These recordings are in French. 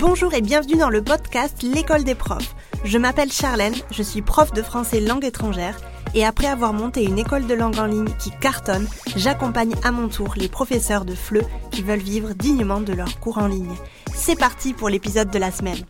Bonjour et bienvenue dans le podcast L'École des Profs. Je m'appelle Charlène, je suis prof de français langue étrangère et après avoir monté une école de langue en ligne qui cartonne, j'accompagne à mon tour les professeurs de FLE qui veulent vivre dignement de leurs cours en ligne. C'est parti pour l'épisode de la semaine.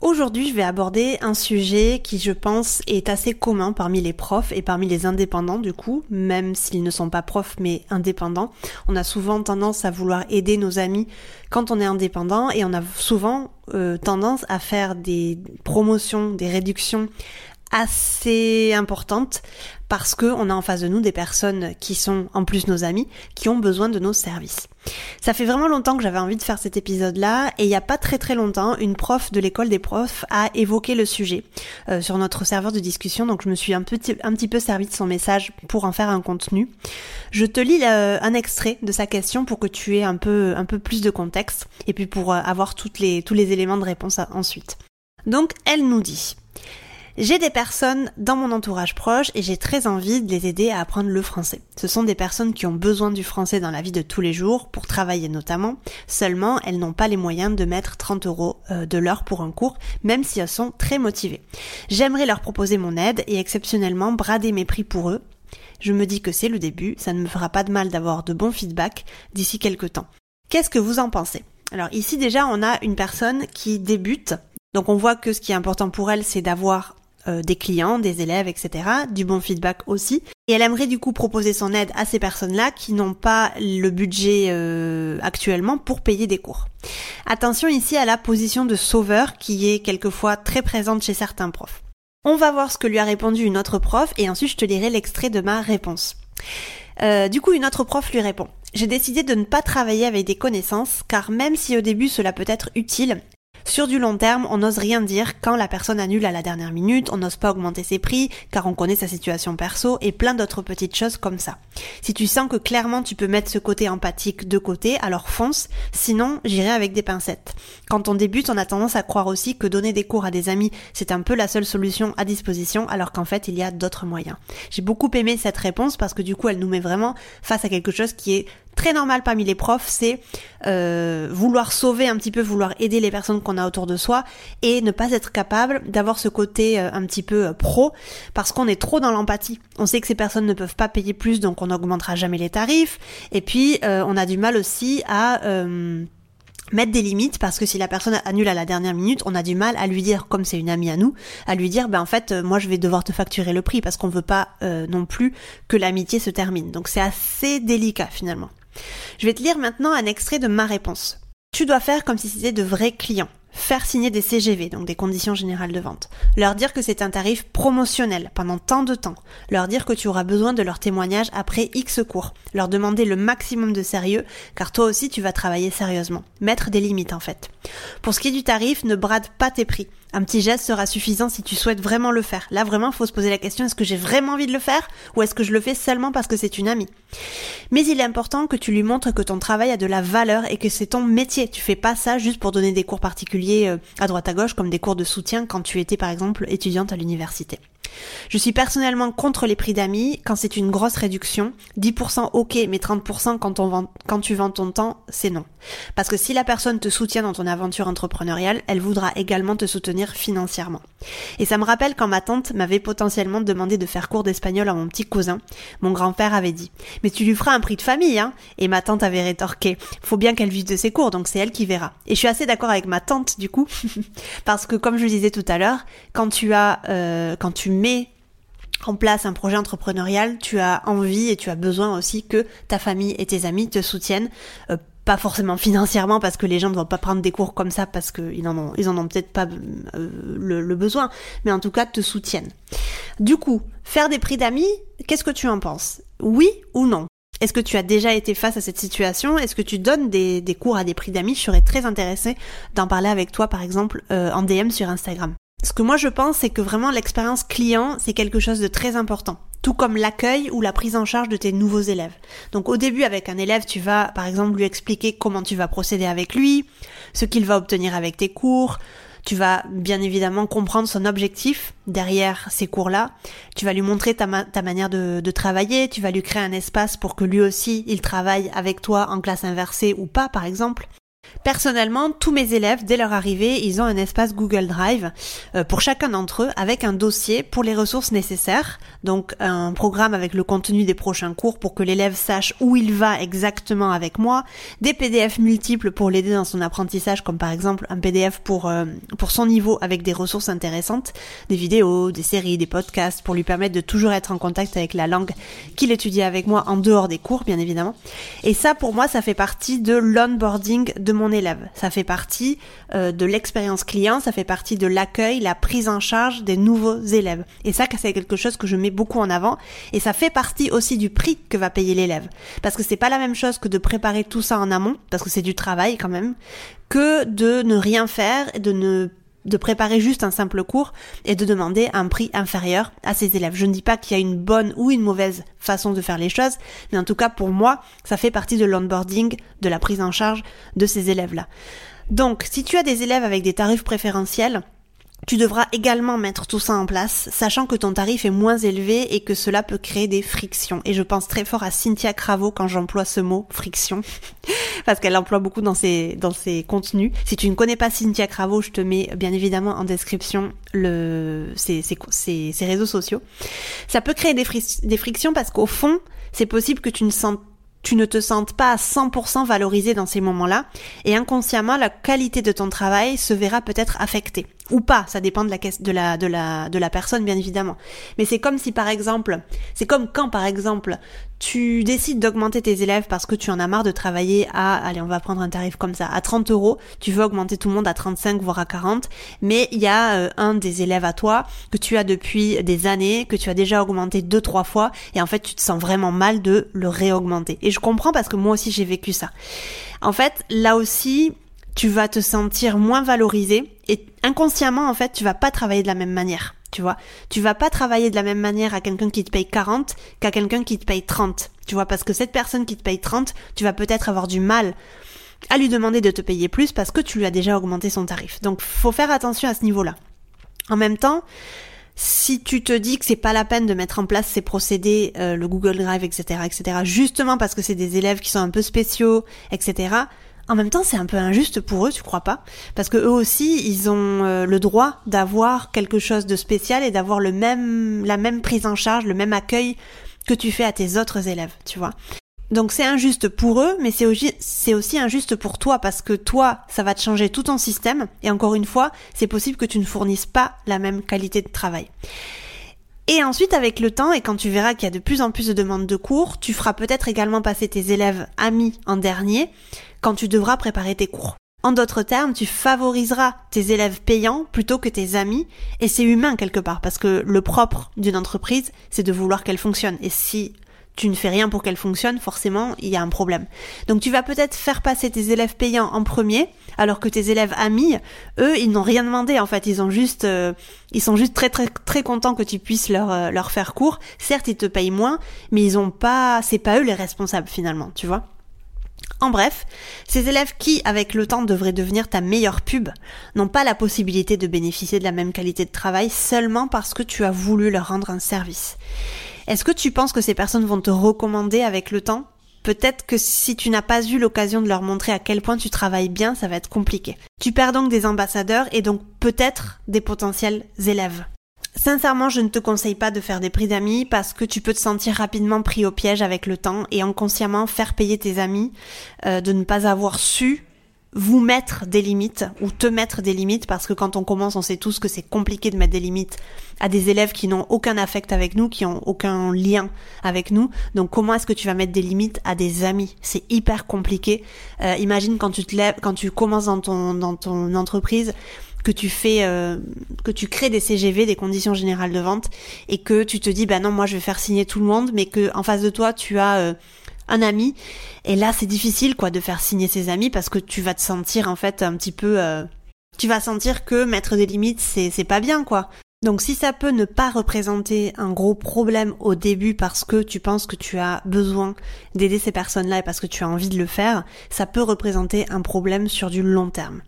Aujourd'hui, je vais aborder un sujet qui, je pense, est assez commun parmi les profs et parmi les indépendants, du coup, même s'ils ne sont pas profs mais indépendants. On a souvent tendance à vouloir aider nos amis quand on est indépendant et on a souvent tendance à faire des promotions, des réductions assez importantes parce que on a en face de nous des personnes qui sont en plus nos amis, qui ont besoin de nos services. Ça fait vraiment longtemps que j'avais envie de faire cet épisode-là et il n'y a pas très longtemps, une prof de l'école des profs a évoqué le sujet sur notre serveur de discussion, donc je me suis un petit peu servi de son message pour en faire un contenu. Je te lis un extrait de sa question pour que tu aies un peu plus de contexte et puis pour avoir tous les éléments de réponse ensuite. Donc elle nous dit: j'ai des personnes dans mon entourage proche et j'ai très envie de les aider à apprendre le français. Ce sont des personnes qui ont besoin du français dans la vie de tous les jours, pour travailler notamment. Seulement, elles n'ont pas les moyens de mettre 30 € de l'heure pour un cours, même si elles sont très motivées. J'aimerais leur proposer mon aide et exceptionnellement brader mes prix pour eux. Je me dis que c'est le début, ça ne me fera pas de mal d'avoir de bons feedbacks d'ici quelques temps. Qu'est-ce que vous en pensez ? Alors ici déjà, on a une personne qui débute. Donc on voit que ce qui est important pour elle, c'est d'avoir des clients, des élèves, etc., du bon feedback aussi. Et elle aimerait du coup proposer son aide à ces personnes-là qui n'ont pas le budget actuellement pour payer des cours. Attention ici à la position de sauveur qui est quelquefois très présente chez certains profs. On va voir ce que lui a répondu une autre prof et ensuite je te lirai l'extrait de ma réponse. Du coup, une autre prof lui répond: « J'ai décidé de ne pas travailler avec des connaissances car même si au début cela peut être utile, sur du long terme, on n'ose rien dire quand la personne annule à la dernière minute, on n'ose pas augmenter ses prix car on connaît sa situation perso et plein d'autres petites choses comme ça. Si tu sens que clairement tu peux mettre ce côté empathique de côté, alors fonce, sinon j'irai avec des pincettes. Quand on débute, on a tendance à croire aussi que donner des cours à des amis, c'est un peu la seule solution à disposition alors qu'en fait, il y a d'autres moyens. » J'ai beaucoup aimé cette réponse parce que du coup, elle nous met vraiment face à quelque chose qui est très normal parmi les profs, c'est vouloir sauver un petit peu, vouloir aider les personnes qu'on a autour de soi et ne pas être capable d'avoir ce côté un petit peu pro parce qu'on est trop dans l'empathie. On sait que ces personnes ne peuvent pas payer plus donc on n'augmentera jamais les tarifs et puis on a du mal aussi à mettre des limites parce que si la personne annule à la dernière minute, on a du mal à lui dire, comme c'est une amie à nous, à lui dire en fait moi je vais devoir te facturer le prix parce qu'on veut pas non plus que l'amitié se termine. Donc c'est assez délicat finalement. Je vais te lire maintenant un extrait de ma réponse. « Tu dois faire comme si c'était de vrais clients. Faire signer des CGV, donc des conditions générales de vente. Leur dire que c'est un tarif promotionnel pendant tant de temps. Leur dire que tu auras besoin de leur témoignage après X cours. Leur demander le maximum de sérieux, car toi aussi tu vas travailler sérieusement. Mettre des limites en fait. Pour ce qui est du tarif, ne brade pas tes prix. Un petit geste sera suffisant si tu souhaites vraiment le faire. Là vraiment, faut se poser la question, est-ce que j'ai vraiment envie de le faire ou est-ce que je le fais seulement parce que c'est une amie ? Mais il est important que tu lui montres que ton travail a de la valeur et que c'est ton métier. Tu fais pas ça juste pour donner des cours particuliers à droite à gauche comme des cours de soutien quand tu étais par exemple étudiante à l'université. Je suis personnellement contre les prix d'amis quand c'est une grosse réduction. 10% ok, mais 30% quand tu vends ton temps, c'est non. Parce que si la personne te soutient dans ton aventure entrepreneuriale, elle voudra également te soutenir financièrement. Et ça me rappelle quand ma tante m'avait potentiellement demandé de faire cours d'espagnol à mon petit cousin. Mon grand-père avait dit: mais tu lui feras un prix de famille, hein? Et ma tante avait rétorqué: faut bien qu'elle vive de ses cours, donc c'est elle qui verra. Et je suis assez d'accord avec ma tante du coup, parce que comme je le disais tout à l'heure, quand tu mets en place un projet entrepreneurial, tu as envie et tu as besoin aussi que ta famille et tes amis te soutiennent, pas forcément financièrement parce que les gens ne vont pas prendre des cours comme ça parce que ils en ont peut-être pas le besoin, mais en tout cas te soutiennent. Du coup, faire des prix d'amis, qu'est-ce que tu en penses ? Oui ou non ? Est-ce que tu as déjà été face à cette situation ? Est-ce que tu donnes des cours à des prix d'amis ? Je serais très intéressée d'en parler avec toi, par exemple, en DM sur Instagram. Ce que moi je pense, c'est que vraiment l'expérience client, c'est quelque chose de très important. Tout comme l'accueil ou la prise en charge de tes nouveaux élèves. Donc au début, avec un élève, tu vas, par exemple, lui expliquer comment tu vas procéder avec lui, ce qu'il va obtenir avec tes cours. Tu vas bien évidemment comprendre son objectif derrière ces cours-là. Tu vas lui montrer ta manière de travailler. Tu vas lui créer un espace pour que lui aussi, il travaille avec toi en classe inversée ou pas, par exemple. Personnellement, tous mes élèves, dès leur arrivée, ils ont un espace Google Drive pour chacun d'entre eux avec un dossier pour les ressources nécessaires. Donc un programme avec le contenu des prochains cours pour que l'élève sache où il va exactement avec moi. Des PDF multiples pour l'aider dans son apprentissage, comme par exemple un PDF pour son niveau avec des ressources intéressantes. Des vidéos, des séries, des podcasts pour lui permettre de toujours être en contact avec la langue qu'il étudie avec moi en dehors des cours, bien évidemment. Et ça, pour moi, ça fait partie de l'onboarding de mon élève. Ça fait partie de l'expérience client, ça fait partie de l'accueil, la prise en charge des nouveaux élèves. Et ça, c'est quelque chose que je mets beaucoup en avant. Et ça fait partie aussi du prix que va payer l'élève. Parce que c'est pas la même chose que de préparer tout ça en amont, parce que c'est du travail quand même, que de ne rien faire, de préparer juste un simple cours et de demander un prix inférieur à ses élèves. Je ne dis pas qu'il y a une bonne ou une mauvaise façon de faire les choses, mais en tout cas pour moi, ça fait partie de l'onboarding, de la prise en charge de ces élèves-là. Donc, si tu as des élèves avec des tarifs préférentiels, tu devras également mettre tout ça en place, sachant que ton tarif est moins élevé et que cela peut créer des frictions. Et je pense très fort à Cynthia Cravo quand j'emploie ce mot, friction, parce qu'elle l'emploie beaucoup dans ses contenus. Si tu ne connais pas Cynthia Cravo, je te mets bien évidemment en description ses réseaux sociaux. Ça peut créer des frictions parce qu'au fond, c'est possible que tu ne te sentes pas à 100% valorisé dans ces moments-là, et inconsciemment, la qualité de ton travail se verra peut-être affectée. Ou pas, ça dépend de la personne, bien évidemment. Mais c'est comme si, par exemple, c'est comme quand, par exemple, tu décides d'augmenter tes élèves parce que tu en as marre de travailler allez, on va prendre un tarif comme ça, à 30€, tu veux augmenter tout le monde à 35, voire à 40, mais il y a un des élèves à toi que tu as depuis des années, que tu as déjà augmenté 2-3 fois, et en fait, tu te sens vraiment mal de le réaugmenter. Et je comprends parce que moi aussi, j'ai vécu ça. En fait, là aussi, tu vas te sentir moins valorisé et inconsciemment, en fait, tu vas pas travailler de la même manière, tu vois. Tu vas pas travailler de la même manière à quelqu'un qui te paye 40 qu'à quelqu'un qui te paye 30, tu vois, parce que cette personne qui te paye 30, tu vas peut-être avoir du mal à lui demander de te payer plus parce que tu lui as déjà augmenté son tarif. Donc, faut faire attention à ce niveau-là. En même temps, si tu te dis que c'est pas la peine de mettre en place ces procédés, le Google Drive, etc., justement parce que c'est des élèves qui sont un peu spéciaux, etc., en même temps, c'est un peu injuste pour eux, tu crois pas? Parce que eux aussi, ils ont le droit d'avoir quelque chose de spécial et d'avoir la même prise en charge, le même accueil que tu fais à tes autres élèves, tu vois. Donc c'est injuste pour eux, mais c'est aussi injuste pour toi parce que toi, ça va te changer tout ton système et encore une fois, c'est possible que tu ne fournisses pas la même qualité de travail. Et ensuite, avec le temps, et quand tu verras qu'il y a de plus en plus de demandes de cours, tu feras peut-être également passer tes élèves amis en dernier quand tu devras préparer tes cours. En d'autres termes, tu favoriseras tes élèves payants plutôt que tes amis, et c'est humain quelque part, parce que le propre d'une entreprise, c'est de vouloir qu'elle fonctionne. Et si tu ne fais rien pour qu'elle fonctionne, forcément, il y a un problème. Donc tu vas peut-être faire passer tes élèves payants en premier, alors que tes élèves amis, eux, ils n'ont rien demandé en fait, ils sont juste très très très contents que tu puisses leur faire cours. Certes, ils te payent moins, mais c'est pas eux les responsables finalement, tu vois. En bref, ces élèves qui, avec le temps, devraient devenir ta meilleure pub, n'ont pas la possibilité de bénéficier de la même qualité de travail seulement parce que tu as voulu leur rendre un service. Est-ce que tu penses que ces personnes vont te recommander avec le temps ? Peut-être que si tu n'as pas eu l'occasion de leur montrer à quel point tu travailles bien, ça va être compliqué. Tu perds donc des ambassadeurs et donc peut-être des potentiels élèves. Sincèrement, je ne te conseille pas de faire des prix d'amis parce que tu peux te sentir rapidement pris au piège avec le temps et inconsciemment faire payer tes amis de ne pas avoir su vous mettre des limites ou te mettre des limites, parce que quand on commence, on sait tous que c'est compliqué de mettre des limites à des élèves qui n'ont aucun affect avec nous, qui n'ont aucun lien avec nous. Donc comment est-ce que tu vas mettre des limites à des amis? C'est hyper compliqué. Imagine quand tu te lèves, quand tu commences dans ton entreprise, que tu fais, que tu crées des CGV, des conditions générales de vente, et que tu te dis, bah non, moi je vais faire signer tout le monde, mais que en face de toi tu as un ami, et là c'est difficile quoi de faire signer ses amis parce que tu vas te sentir en fait un petit peu, tu vas sentir que mettre des limites c'est pas bien quoi. Donc si ça peut ne pas représenter un gros problème au début parce que tu penses que tu as besoin d'aider ces personnes-là et parce que tu as envie de le faire, ça peut représenter un problème sur du long terme.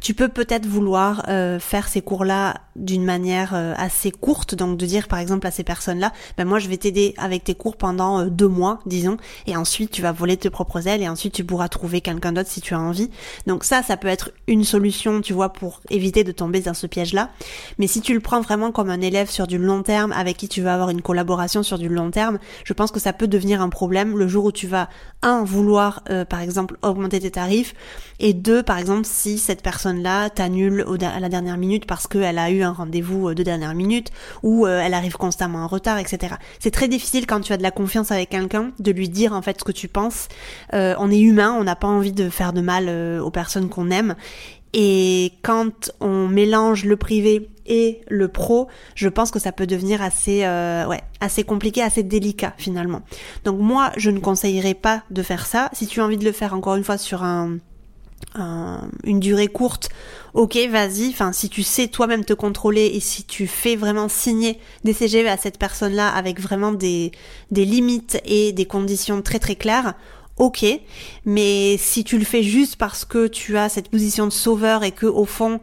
Tu peux peut-être vouloir faire ces cours-là d'une manière assez courte, donc de dire par exemple à ces personnes-là, ben moi je vais t'aider avec tes cours pendant 2 mois, disons, et ensuite tu vas voler tes propres ailes et ensuite tu pourras trouver quelqu'un d'autre si tu as envie. Donc ça peut être une solution, tu vois, pour éviter de tomber dans ce piège-là. Mais si tu le prends vraiment comme un élève sur du long terme, avec qui tu vas avoir une collaboration sur du long terme, je pense que ça peut devenir un problème le jour où tu vas, 1, vouloir par exemple augmenter tes tarifs, et 2, par exemple si cette personne-là t'annule à la dernière minute parce qu'elle a eu un rendez-vous de dernière minute, ou elle arrive constamment en retard, etc. C'est très difficile quand tu as de la confiance avec quelqu'un de lui dire en fait ce que tu penses. On est humain, on n'a pas envie de faire de mal aux personnes qu'on aime. Et quand on mélange le privé et le pro, je pense que ça peut devenir assez compliqué, assez délicat finalement. Donc moi, je ne conseillerais pas de faire ça. Si tu as envie de le faire, encore une fois, sur une durée courte, ok, vas-y. Enfin, si tu sais toi-même te contrôler et si tu fais vraiment signer des CGV à cette personne-là avec vraiment des limites et des conditions très très claires, ok, mais si tu le fais juste parce que tu as cette position de sauveur et que au fond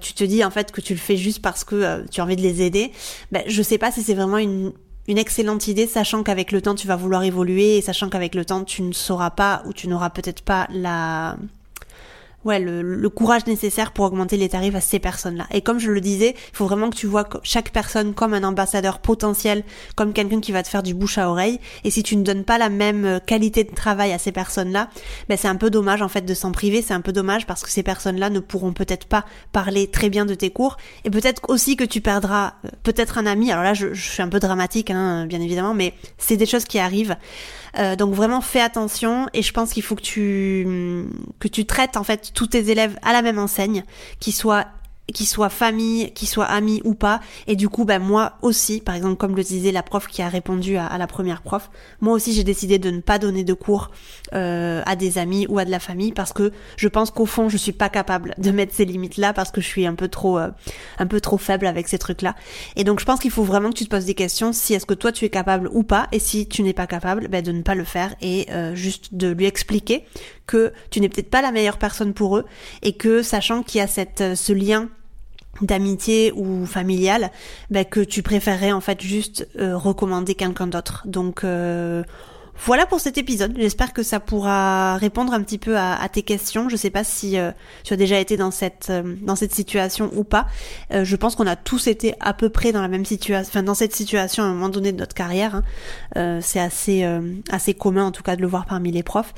tu te dis en fait que tu le fais juste parce que tu as envie de les aider, ben je sais pas si c'est vraiment une excellente idée, sachant qu'avec le temps tu vas vouloir évoluer et sachant qu'avec le temps tu ne sauras pas ou tu n'auras peut-être pas le courage nécessaire pour augmenter les tarifs à ces personnes-là. Et comme je le disais, il faut vraiment que tu vois chaque personne comme un ambassadeur potentiel, comme quelqu'un qui va te faire du bouche à oreille. Et si tu ne donnes pas la même qualité de travail à ces personnes-là, ben c'est un peu dommage en fait de s'en priver. C'est un peu dommage parce que ces personnes-là ne pourront peut-être pas parler très bien de tes cours. Et peut-être aussi que tu perdras peut-être un ami. Alors là, je suis un peu dramatique, bien évidemment, mais c'est des choses qui arrivent. Donc vraiment fais attention et je pense qu'il faut que tu traites en fait tous tes élèves à la même enseigne, qu'ils soient famille, qu'ils soient amis ou pas. Et du coup, moi aussi, par exemple, comme le disait la prof qui a répondu à la première prof, moi aussi j'ai décidé de ne pas donner de cours à des amis ou à de la famille parce que je pense qu'au fond je suis pas capable de mettre ces limites-là parce que je suis un peu trop faible avec ces trucs-là. Et donc je pense qu'il faut vraiment que tu te poses des questions si est-ce que toi tu es capable ou pas, et si tu n'es pas capable, de ne pas le faire et juste de lui expliquer que tu n'es peut-être pas la meilleure personne pour eux et que, sachant qu'il y a ce lien d'amitié ou familiale, que tu préférerais en fait juste recommander quelqu'un d'autre. Donc voilà pour cet épisode. J'espère que ça pourra répondre un petit peu à tes questions. Je sais pas si tu as déjà été dans cette situation ou pas. Je pense qu'on a tous été à peu près dans la même situation, enfin dans cette situation à un moment donné de notre carrière. C'est assez commun en tout cas de le voir parmi les profs.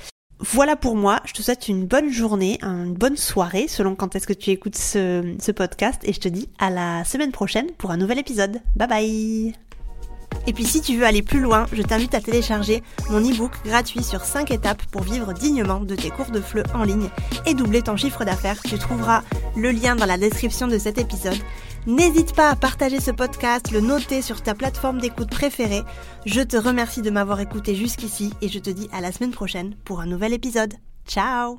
Voilà pour moi, je te souhaite une bonne journée, une bonne soirée selon quand est-ce que tu écoutes ce podcast, et je te dis à la semaine prochaine pour un nouvel épisode. Bye bye. Et puis si tu veux aller plus loin, je t'invite à télécharger mon e-book gratuit sur 5 étapes pour vivre dignement de tes cours de FLE en ligne et doubler ton chiffre d'affaires. Tu trouveras le lien dans la description de cet épisode. N'hésite pas à partager ce podcast, le noter sur ta plateforme d'écoute préférée. Je te remercie de m'avoir écouté jusqu'ici et je te dis à la semaine prochaine pour un nouvel épisode. Ciao !